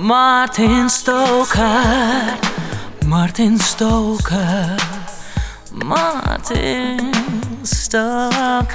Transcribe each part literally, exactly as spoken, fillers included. Martin Stoker, Martin Stoker, Martin Stoker.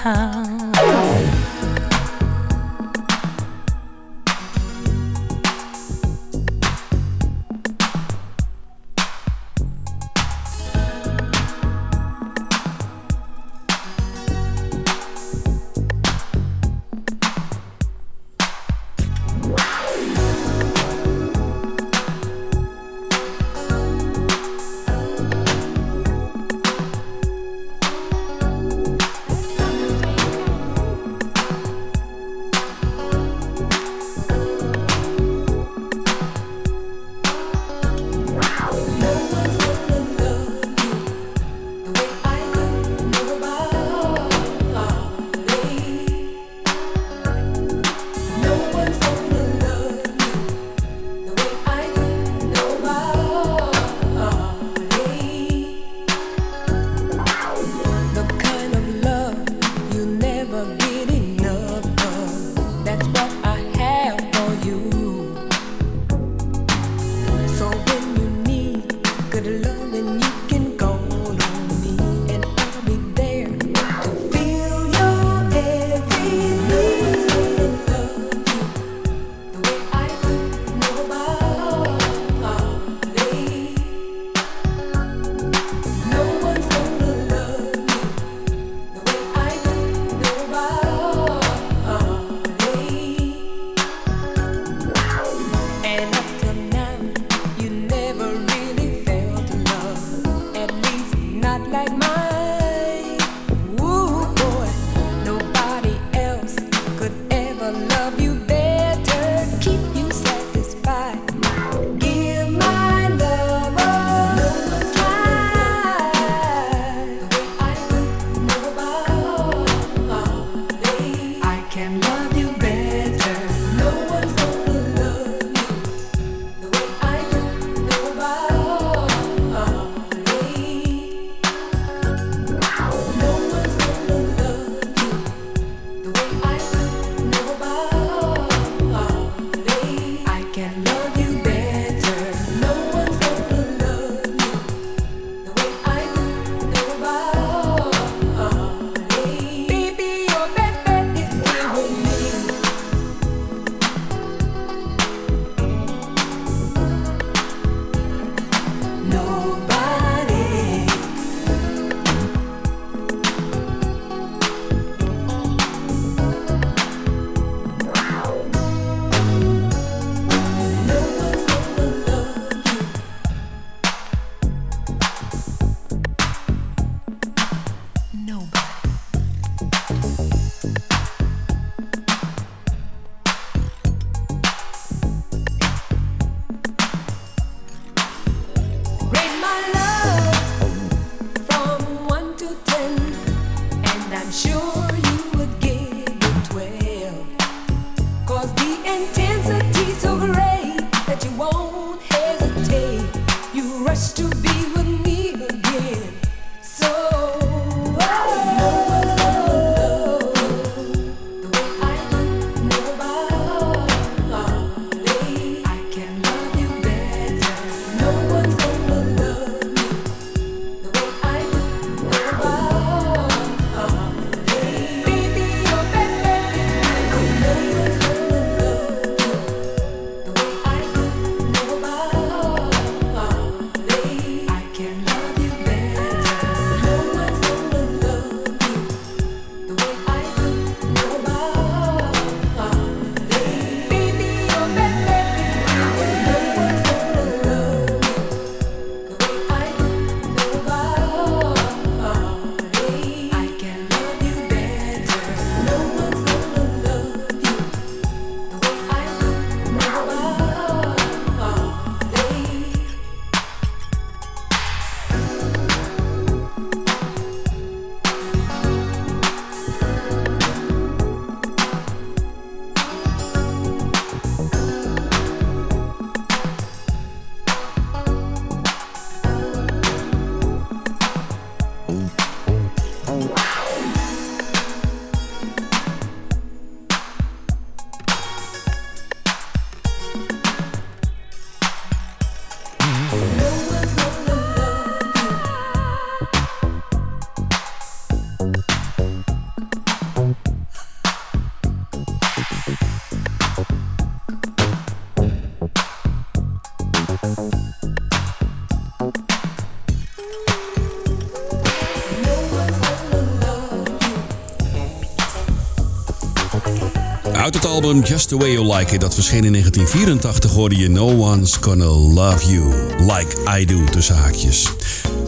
Uit het album Just The Way You Like It, dat verscheen in negentien vierentachtig, hoorde je No One's Gonna Love You Like I Do, tussen haakjes.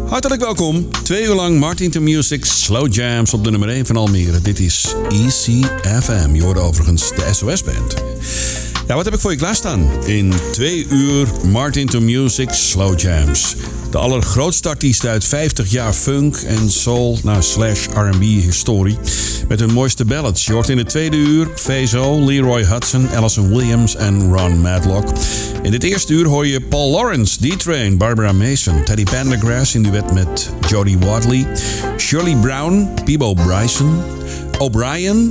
Hartelijk welkom, twee uur lang Martin to Music, Slow Jams op de nummer één van Almere. Dit is Easy F M, je hoorde overigens de S O S-band. Ja, wat heb ik voor je klaarstaan? In twee uur Martin to Music, Slow Jams. De allergrootste artiest uit vijftig jaar funk en soul naar slash R en B historie. Met hun mooiste ballads. Je hoort in de tweede uur Vezo, Leroy Hudson, Alison Williams en Ron Madlock. In dit eerste uur hoor je Paul Lawrence, D-Train, Barbara Mason, Teddy Pendergrass in duet met Jodie Watley, Shirley Brown, Peebo Bryson, O'Brien,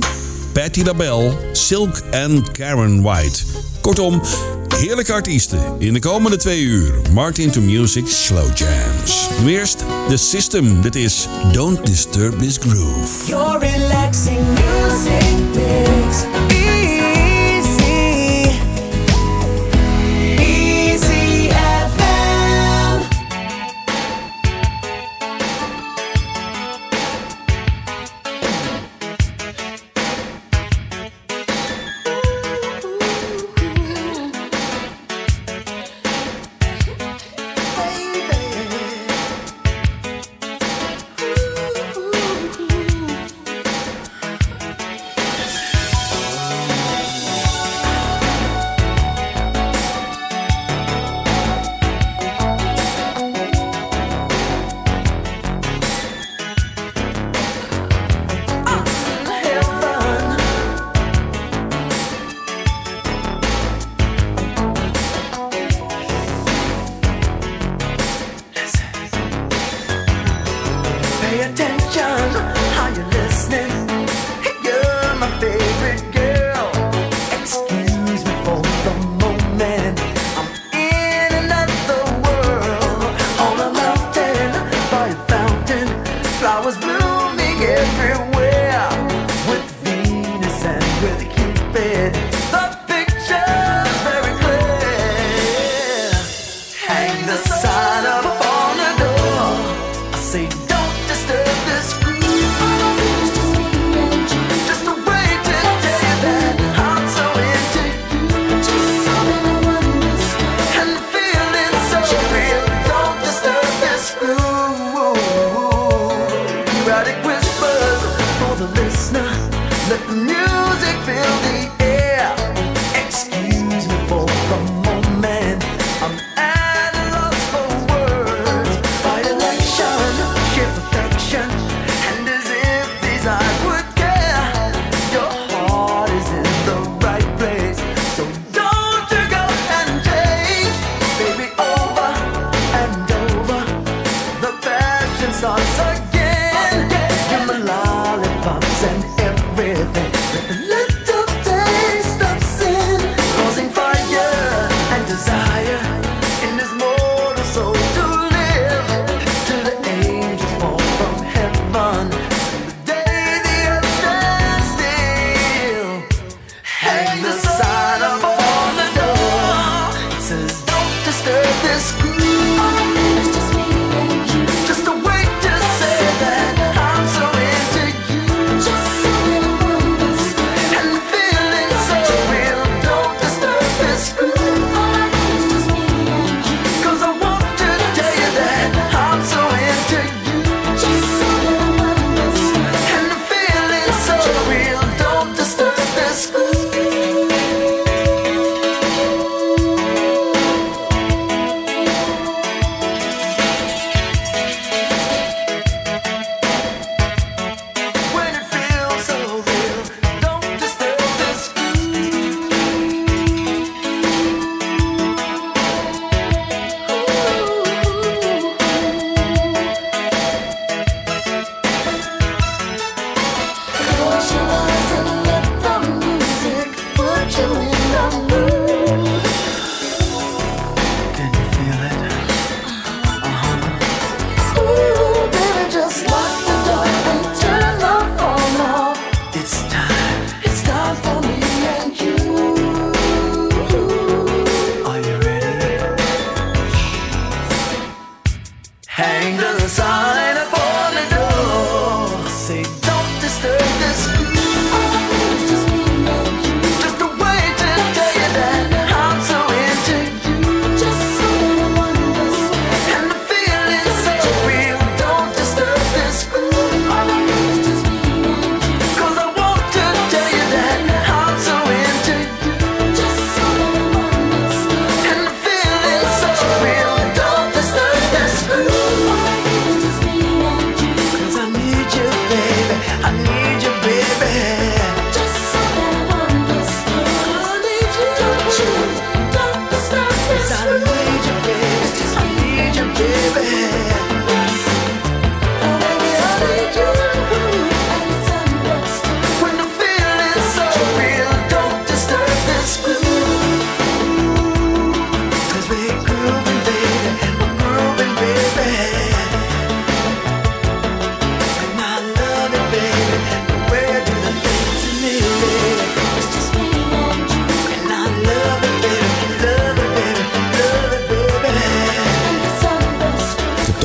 Patti LaBelle, Silk en Karen White. Kortom, heerlijke artiesten in de komende twee uur. Martin to Music Slow Jams. Nu eerst The System. Dit is Don't Disturb This Groove. Your relaxing music mix. Easy. Easy F M.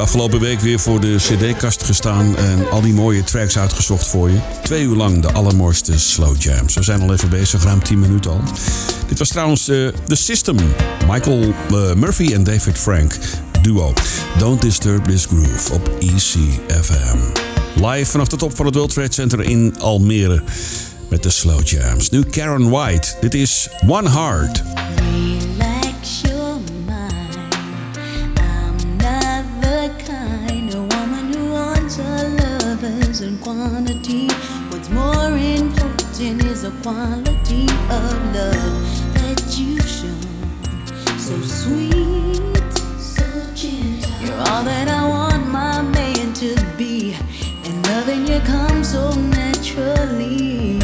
Afgelopen week weer voor de cd-kast gestaan en al die mooie tracks uitgezocht voor je. Twee uur lang de allermooiste slow jams. We zijn al even bezig, ruim tien minuten al. Dit was trouwens uh, The System. Michael uh, Murphy en David Frank, duo. Don't Disturb This Groove op Easy F M. Live vanaf de top van het World Trade Center in Almere met de slow jams. Nu Karen White. Dit is One Heart. Quantity. What's more important is the quality of love that you've shown. So sweet, so gentle. You're all that I want my man to be, and loving you comes so naturally.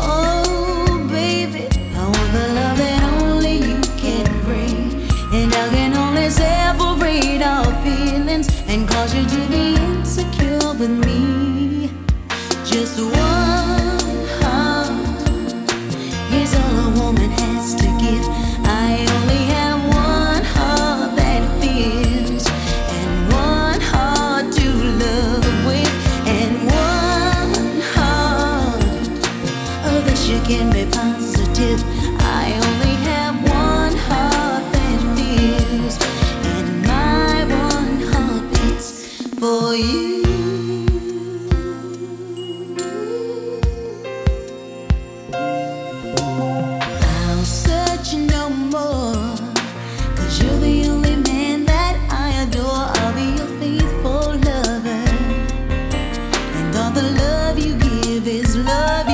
Oh, baby, I want the love that only you can bring, and I can only separate our feelings and cause you to be insecure with me. Just one heart is all a woman has to give. I only have one heart that feels, and one heart to love with, and one heart of which you can be positive. I only have one heart that feels, and my one heart beats for you. Love.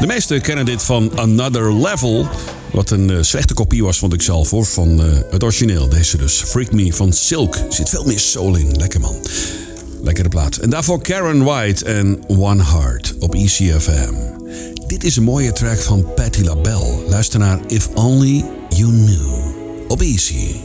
De meesten kennen dit van Another Level. Wat een uh, slechte kopie was, vond ik zelf hoor, van uh, het origineel. Deze dus, Freak Me van Silk. Zit veel meer soul in. Lekker man. Lekkere plaat. En daarvoor Karen White en One Heart op Easy F M. Dit is een mooie track van Patti LaBelle. Luister naar If Only You Knew op Easy.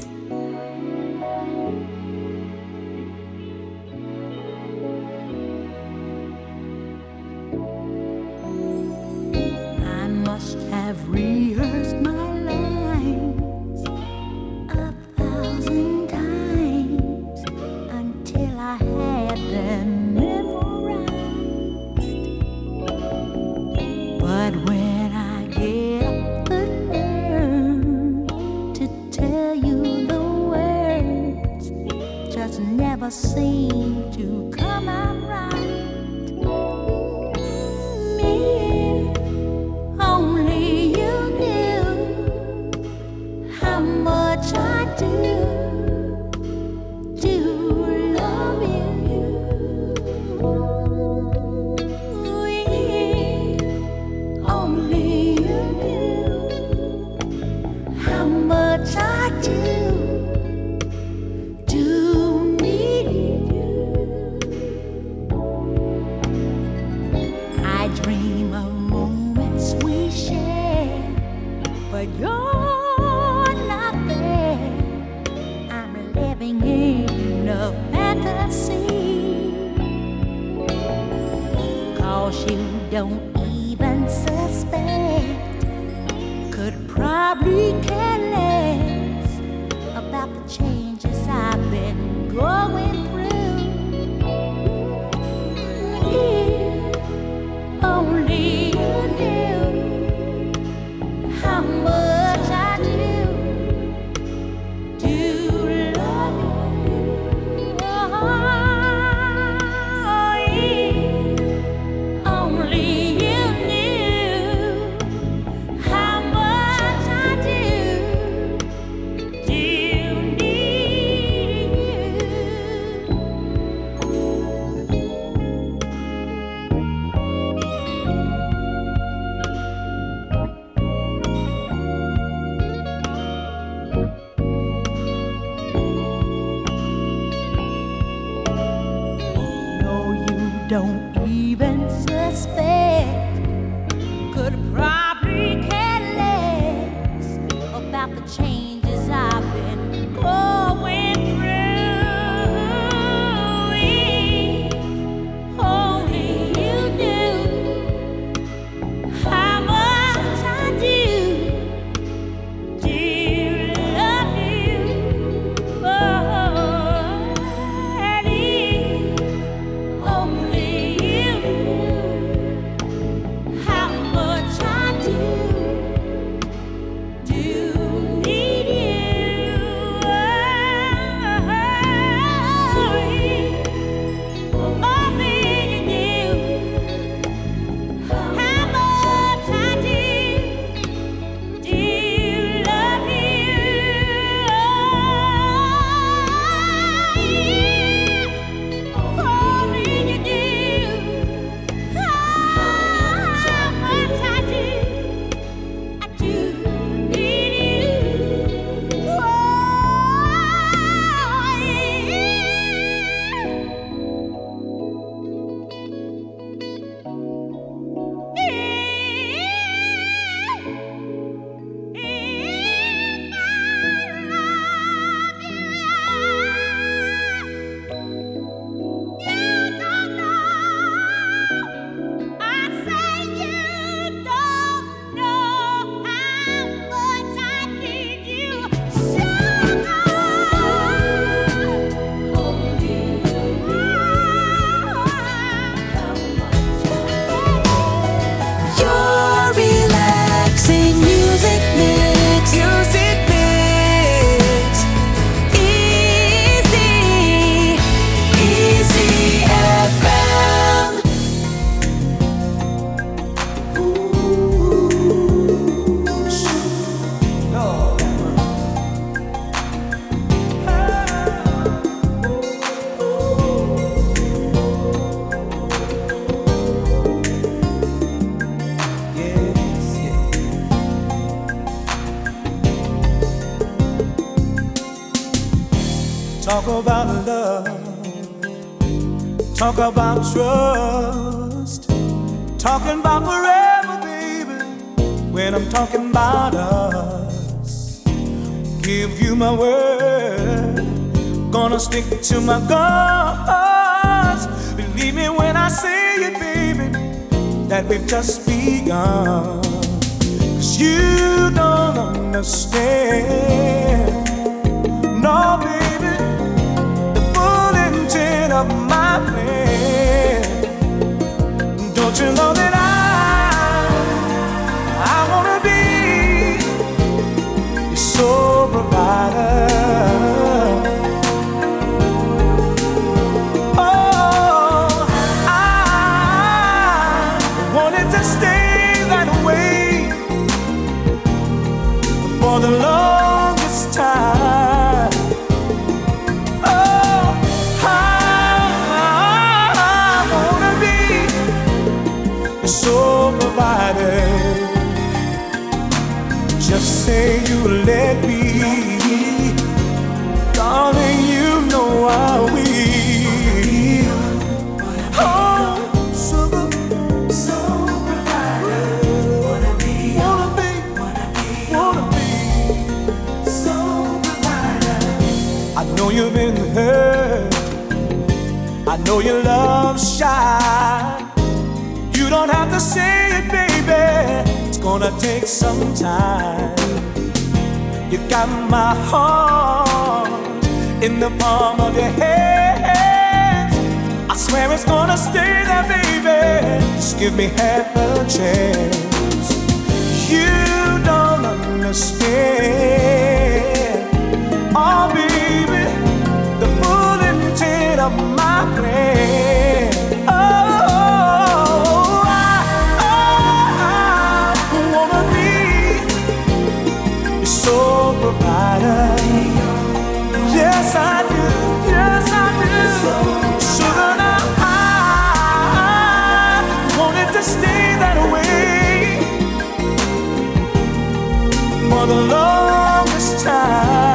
don't even suspect could probably care less about the changes I've been going through. If only you knew how much. Talk about love, talk about trust, talking about forever, baby, when I'm talking about us. Give you my word, gonna stick to my guns. Believe me when I say it, baby, that we've just begun. 'Cause you don't understand, no, baby, of my plan. Don't you know that I I wanna be your sole provider? Oh, I wanted to stay that way for the longest time. So provided, just say you let me, darling. You know I will. Oh, sugar, so provided. Wanna be, wanna be, wanna be, wanna be, so provided. I know you've been hurt. I know your love's shy. You don't have to say it, baby. It's gonna take some time. You got my heart in the palm of your hand. I swear it's gonna stay there, baby. Just give me half a chance. You don't understand. Oh, baby, the full intent of my plan. Oh, I, I wanna be your sole provider. Yes, I do. Yes, I do. Shouldn't I? I wanted to stay that way for the longest time.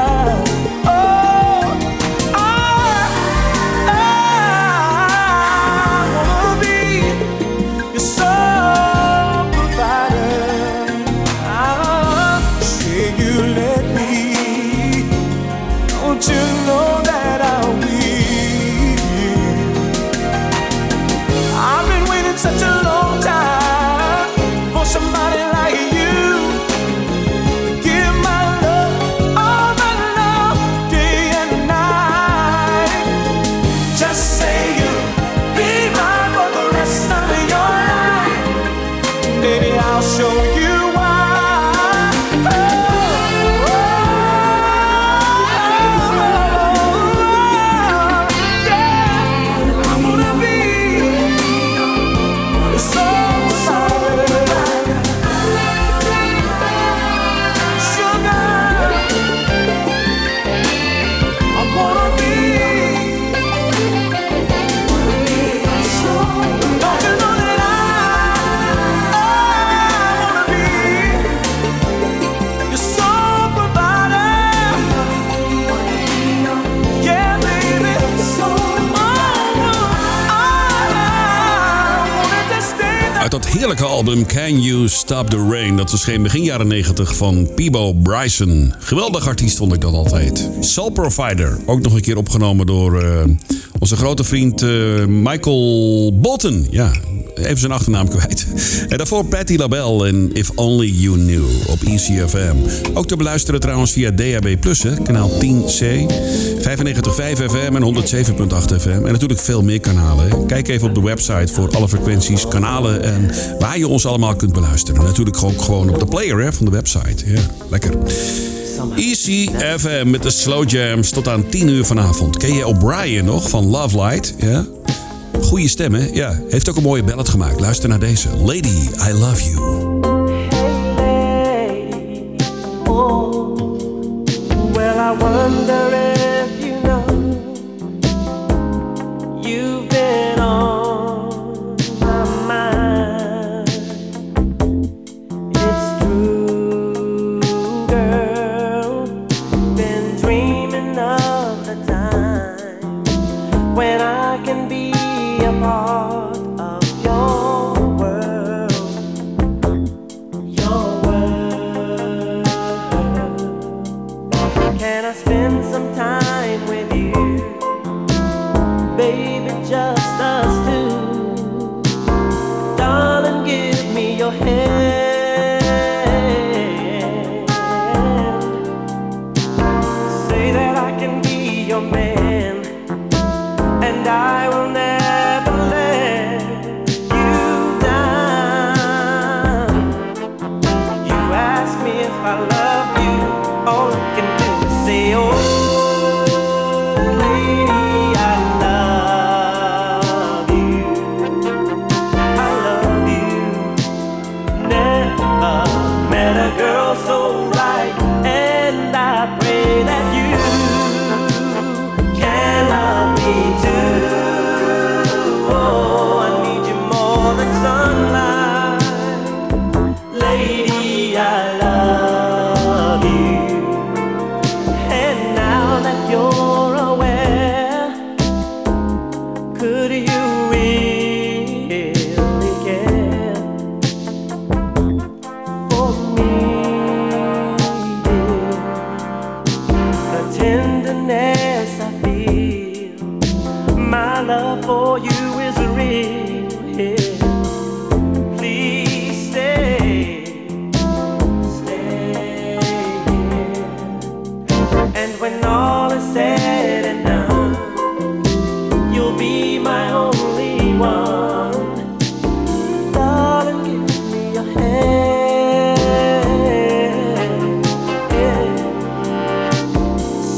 Dat heerlijke album Can You Stop the Rain, dat verscheen begin jaren negentig van Peebo Bryson. Geweldig artiest vond ik dat altijd. Soul Provider, ook nog een keer opgenomen door uh, onze grote vriend uh, Michael Bolton. Ja, even zijn achternaam kwijt. En daarvoor Patti LaBelle en If Only You Knew op Easy F M. Ook te beluisteren trouwens via D A B Plus, hè, kanaal tien C, vijfennegentig komma vijf F M en honderdzeven komma acht F M. En natuurlijk veel meer kanalen. Hè. Kijk even op de website voor alle frequenties, kanalen en waar je ons allemaal kunt beluisteren. Natuurlijk ook gewoon op de player, hè, van de website. Ja, lekker. Easy F M met de Slow Jams tot aan tien uur vanavond. Ken je O'Brien nog van Love Light? Ja. Goeie stem, hè? Ja. Heeft ook een mooie ballad gemaakt. Luister naar deze. Lady, I Love You. Hey, lady, oh, well, I wonder if you know you've been on my mind. It's true, girl, been dreaming of the time when I can be part of your world, your world. Can I spend some time with you, baby, just us two? Darling, give me your hand. Say that I can be your man, and I will never for you is real, yeah. when all is said and done, you'll be my only one. Darling, give me your hand.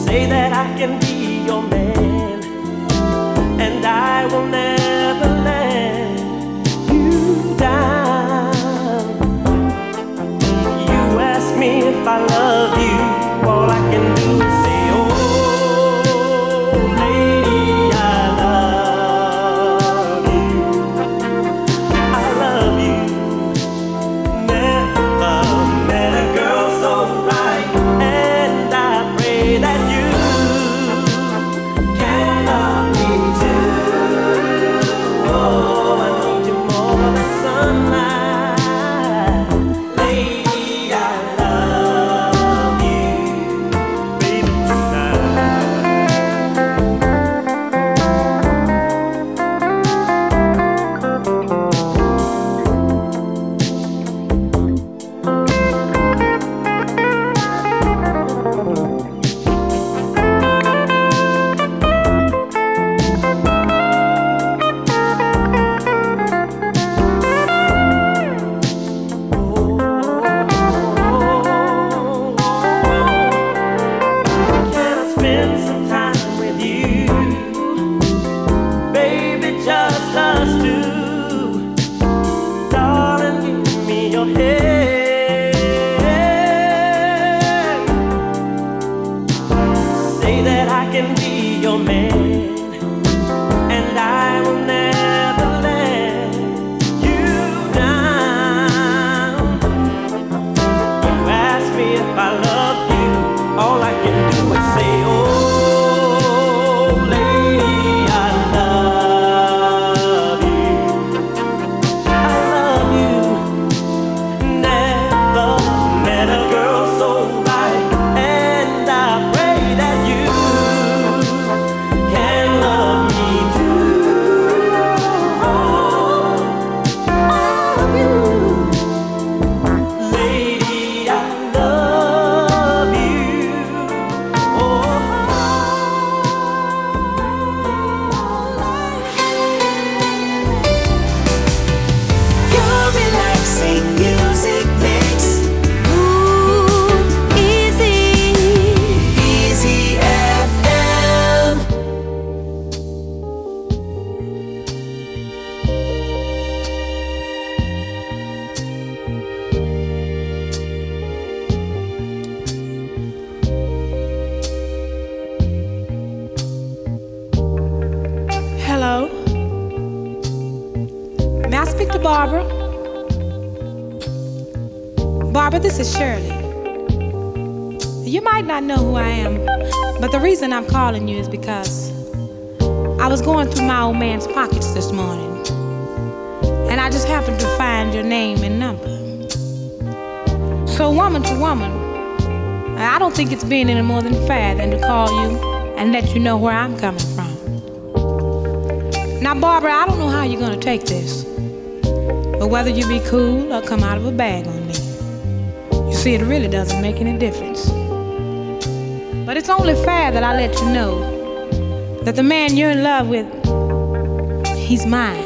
Say that I can be your man, and I will never let you down. You ask me if I love you. Barbara. Barbara, this is Shirley. You might not know who I am, but the reason I'm calling you is because I was going through my old man's pockets this morning, and I just happened to find your name and number. So woman to woman, I don't think it's being any more than fair than to call you and let you know where I'm coming from. Now, Barbara, I don't know how you're going to take this, but whether you be cool or come out of a bag on me, you see, it really doesn't make any difference. But it's only fair that I let you know that the man you're in love with, he's mine.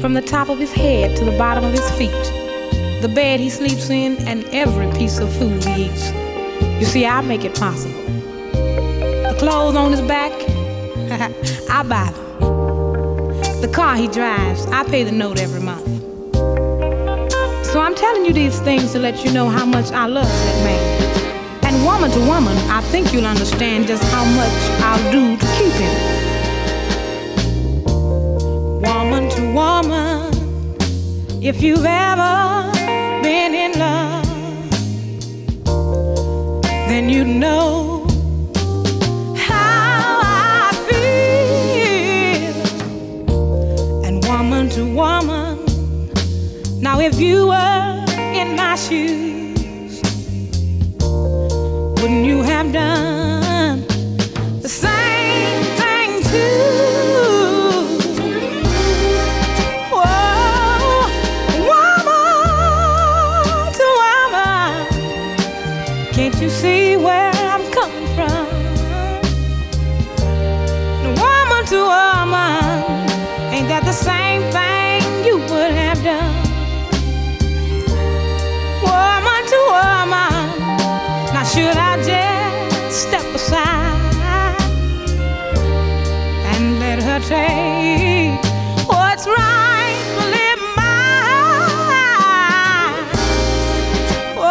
From the top of his head to the bottom of his feet, the bed he sleeps in, and every piece of food he eats. You see, I make it possible. The clothes on his back, I buy them. The car he drives, I pay the note every month. So I'm telling you these things to let you know how much I love that man. And woman to woman, I think you'll understand just how much I'll do to keep him. Woman to woman, if you've ever been in love, then you know to woman. Now if you were in my shoes, wouldn't you have done the same thing too? Whoa, woman to woman, can't you see where I'm coming side and let her take what's rightfully mine. Oh,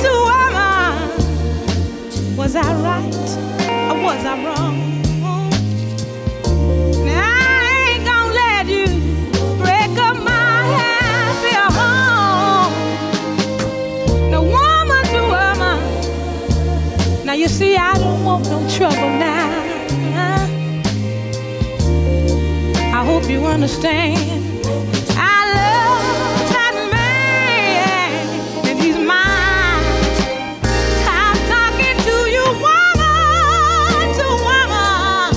woman to woman, was I right or was I wrong? Now you see, I don't want no trouble now. I hope you understand. I love that man, and he's mine. I'm talking to you, woman to woman.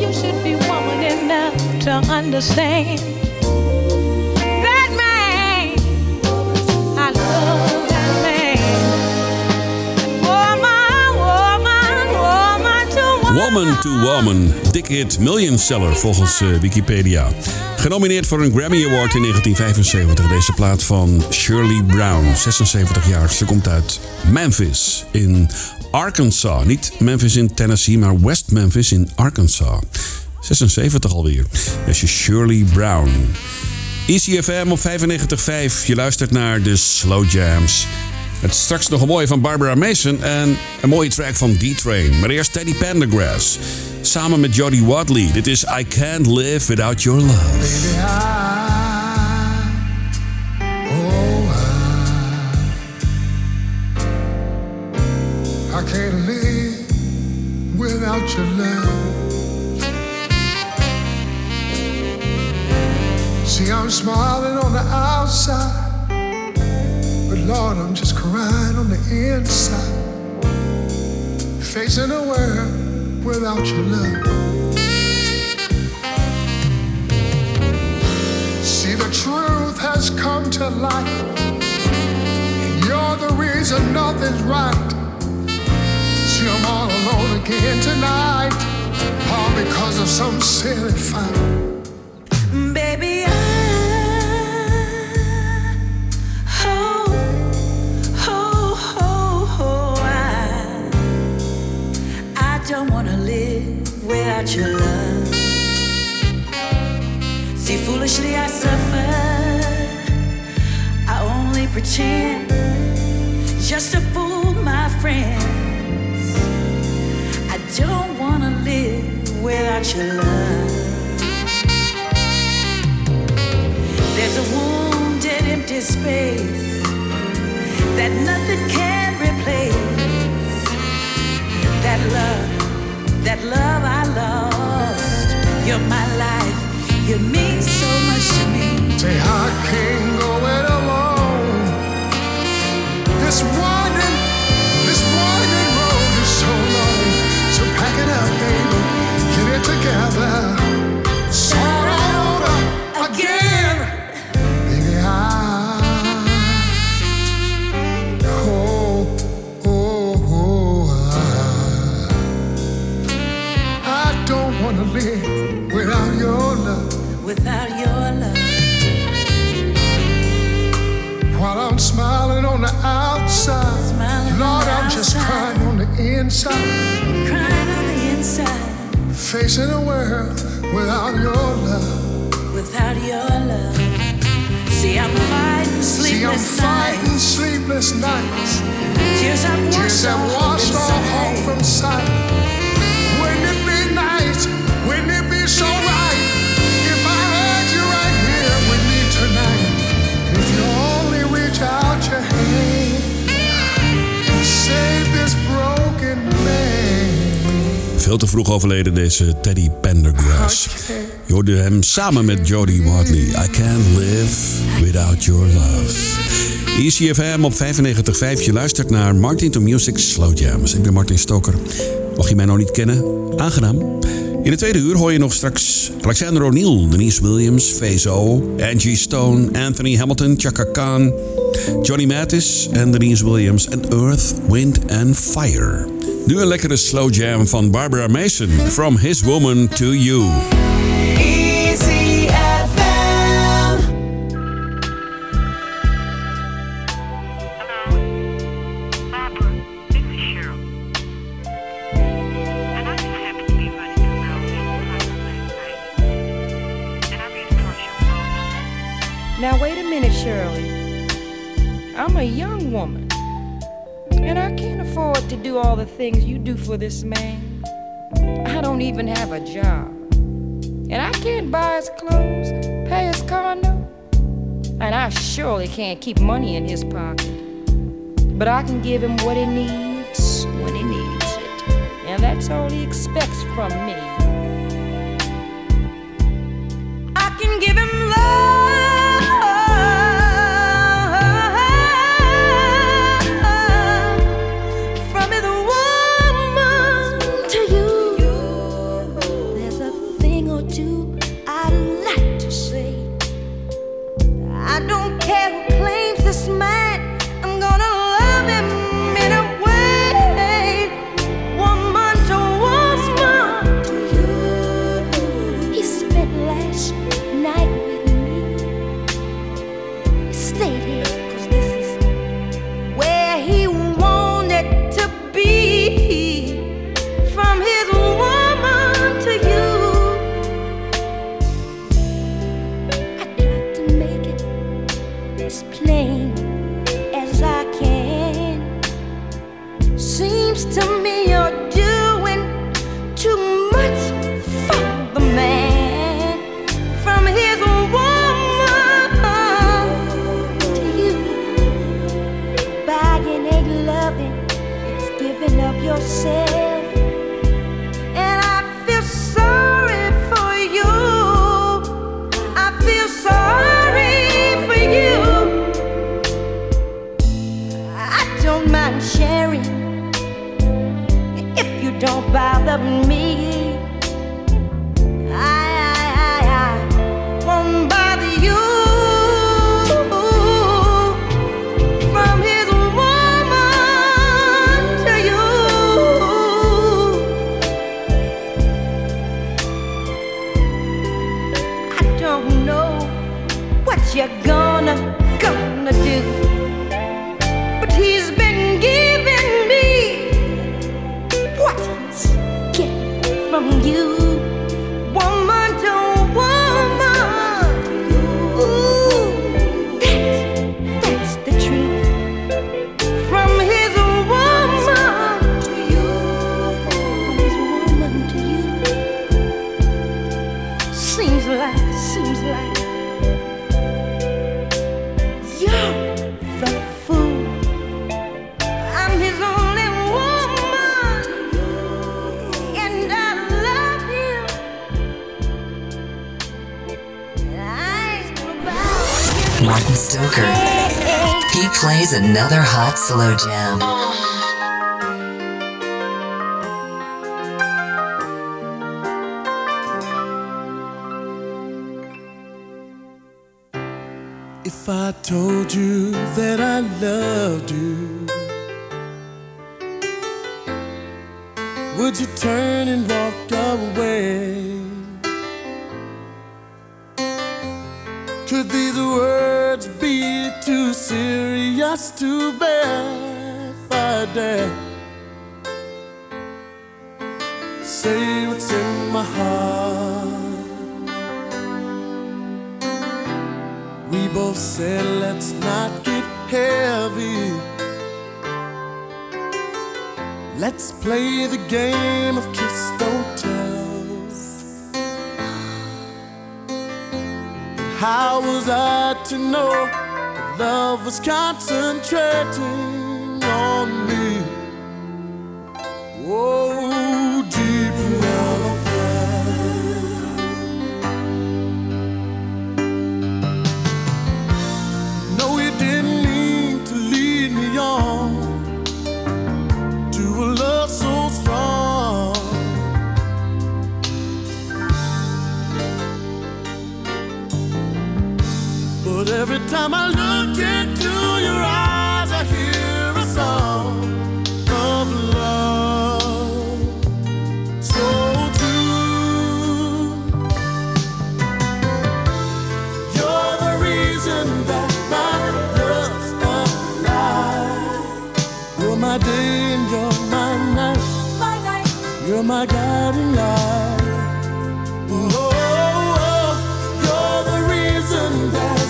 You should be woman enough to understand. Woman to Woman, dik hit millionseller volgens uh, Wikipedia. Genomineerd voor een Grammy Award in negentien vijfenzeventig. Deze plaat van Shirley Brown, zesenzeventig jaar. Ze komt uit Memphis in Arkansas. Niet Memphis in Tennessee, maar West Memphis in Arkansas. zesenzeventig alweer. Dat is Shirley Brown. Easy F M op vijfennegentig komma vijf. Je luistert naar de Slow Jams. Met straks nog een mooie van Barbara Mason en een mooie track van D-Train. Maar eerst Teddy Pendergrass, samen met Jodie Watley. Dit is I Can't Live Without Your Love. Baby, I, oh I, I can't live without your love. See, I'm smiling on the outside, but Lord, I'm just crying on the inside, facing a world without your love. See, the truth has come to light, and you're the reason nothing's right. See, I'm all alone again tonight, all because of some silly fight. Baby, I don't wanna live without your love. See, foolishly I suffer, I only pretend, just to fool my friends. I don't wanna live without your love. There's a wounded empty space that nothing can replace. That love, that love I lost. You're my life, you mean so much to me. Say, I can't go it alone. This winding, this winding road is so long. So pack it up, baby, get it together. Start all over again. Baby, I live without your love, without your love. While I'm smiling on the outside, smiling Lord, the I'm outside. Just crying on the inside, crying on the inside, facing a world without your love, without your love. See, I'm fighting sleepless nights. See, I'm fighting sleepless nights. Tears have washed all hope from sight. Wouldn't it be so right if I had you right here with me tonight? If you only reach out your hand and save this broken man. Veel te vroeg overleden deze Teddy Pendergrass. Je hoorde hem samen met Jodie Watley. I can't live without your love. Easy F M op vijfennegentig komma vijf. Je luistert naar Martin to Music Slow Jams. Ik ben Martin Stoker. Mocht je mij nog niet kennen, aangenaam. In de tweede uur hoor je nog straks Alexander O'Neal, Deniece Williams, Vezo, Angie Stone, Anthony Hamilton, Chaka Khan, Johnny Mathis en Deniece Williams en Earth, Wind and Fire. Nu een lekkere slow jam van Barbara Mason, From His Woman to You. Easy F M. I'm a young woman, and I can't afford to do all the things you do for this man. I don't even have a job, and I can't buy his clothes, pay his condo, and I surely can't keep money in his pocket. But I can give him what he needs when he needs it, and that's all he expects from me. I can give him love. Martin Stoker. He plays another hot slow jam. If I told you that I loved you, would you turn and walk away? Could these words be too serious to bear if I dare say what's in my heart? We both said let's not get heavy, let's play the game of kiss, don't tell. How was I to know that love was concentrating on me? Oh, deep love. No, you didn't mean to lead me on to a love so strong. But every time I look into your eyes, I hear a song of love so true. You're the reason that my love's alive. You're my day and you're my night, my night. You're my guiding light.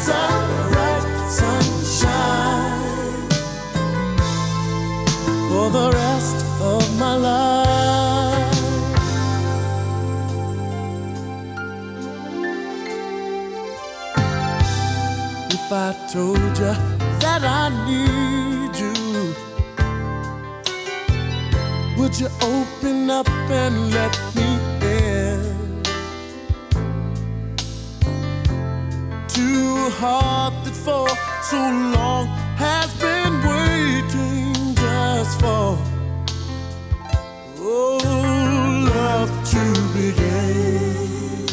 That bright sunshine. for the rest of my life. If I told you that I need you, would you open up and let me in? Too hard that for so long has been waiting just for, oh, love to begin.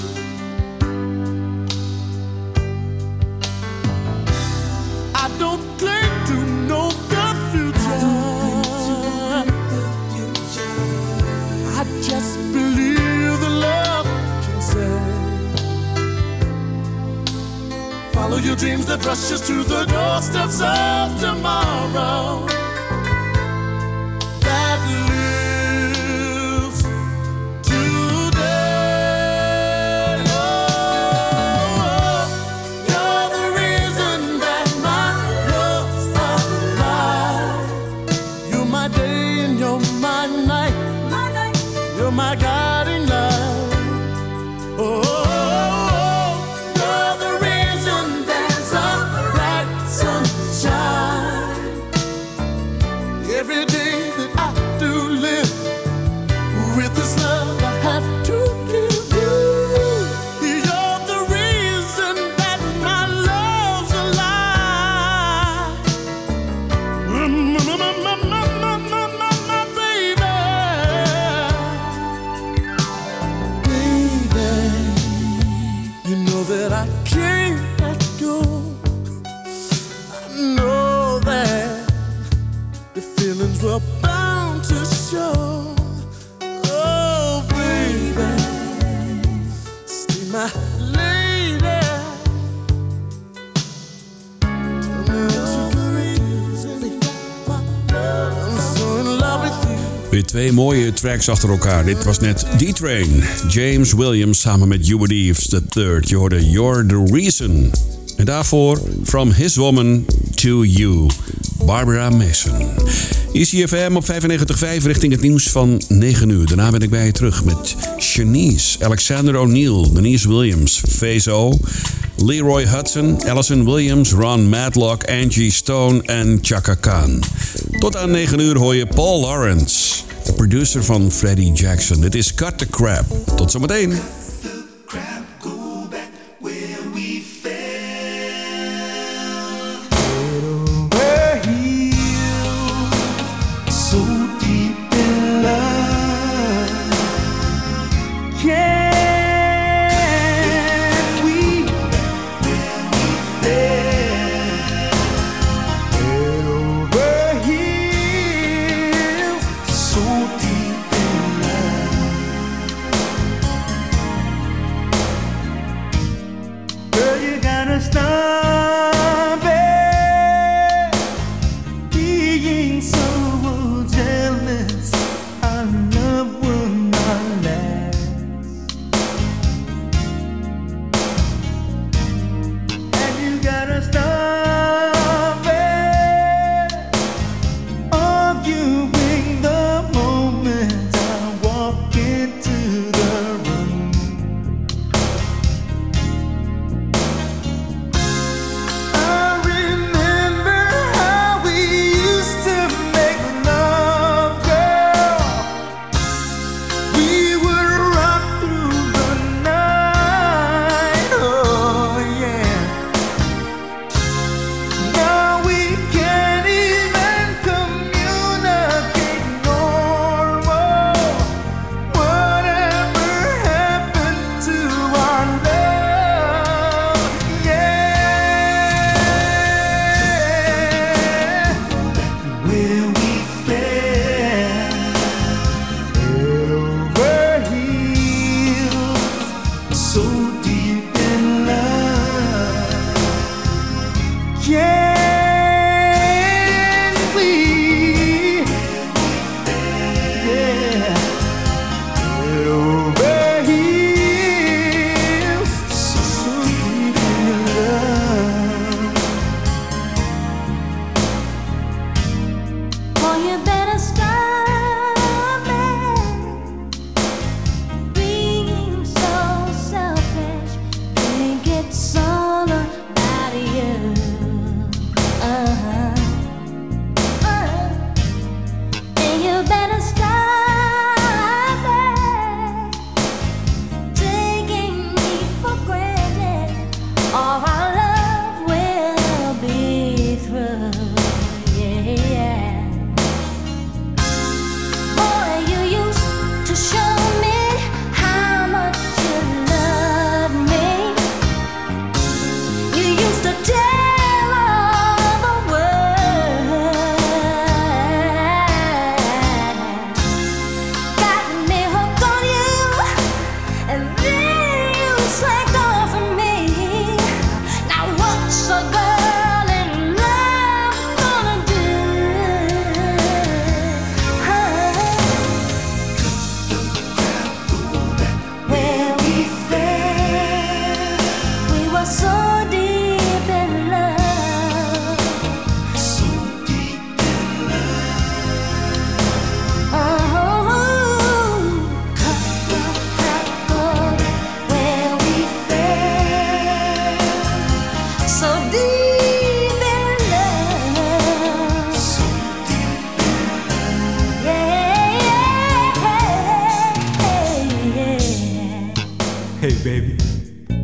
I don't claim to know the future. I just believe the love can save. Follow your dreams that rushes to the doorsteps of tomorrow. Twee mooie tracks achter elkaar. Dit was net D-Train. James Williams samen met Hubert Eaves the Third. Je hoorde You're the Reason. En daarvoor From His Woman to You. Barbara Mason. Easy F M op vijfennegentig komma vijf richting het nieuws van negen uur. Daarna ben ik bij je terug met Chanice, Alexander O'Neal, Deniece Williams, Vezo, Leroy Hudson, Alison Williams, Ron Madlock, Angie Stone en Chaka Khan. Tot aan negen uur hoor je Paul Lawrence, de producer van Freddie Jackson. Dit is Cut the Crap. Tot zometeen. Used to make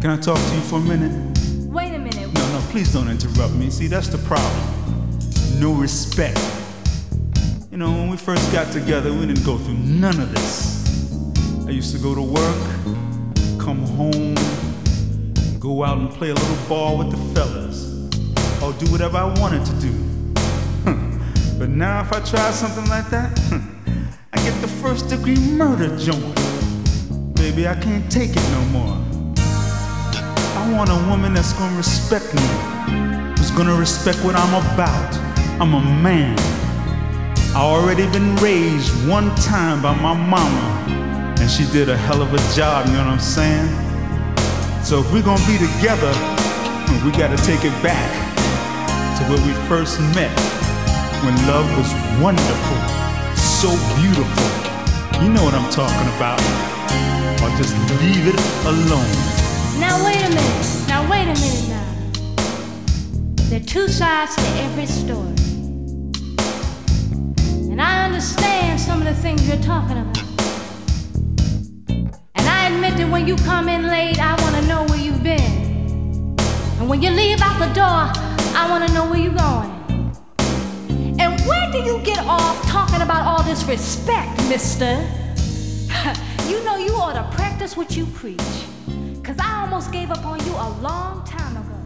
Can I talk to you for a minute? Wait a minute. No, no, please don't interrupt me. See, that's the problem. No respect. You know, when we first got together, we didn't go through none of this. I used to go to work, come home, go out and play a little ball with the fellas, or do whatever I wanted to do. But now if I try something like that, I get the first degree murder joint. Baby, I can't take it no more. I want a woman that's gonna respect me, who's gonna respect what I'm about. I'm a man. I already been raised one time by my mama, and she did a hell of a job, you know what I'm saying? So if we're gonna be together, we gotta take it back to where we first met, when love was wonderful, so beautiful. You know what I'm talking about. Or just leave it alone. Now wait a minute, now wait a minute now. There are two sides to every story. And I understand some of the things you're talking about. And I admit that when you come in late, I want to know where you've been. And when you leave out the door, I want to know where you're going. And where do you get off talking about all this respect, mister? You know you ought to practice what you preach. Because I almost gave up on you a long time ago.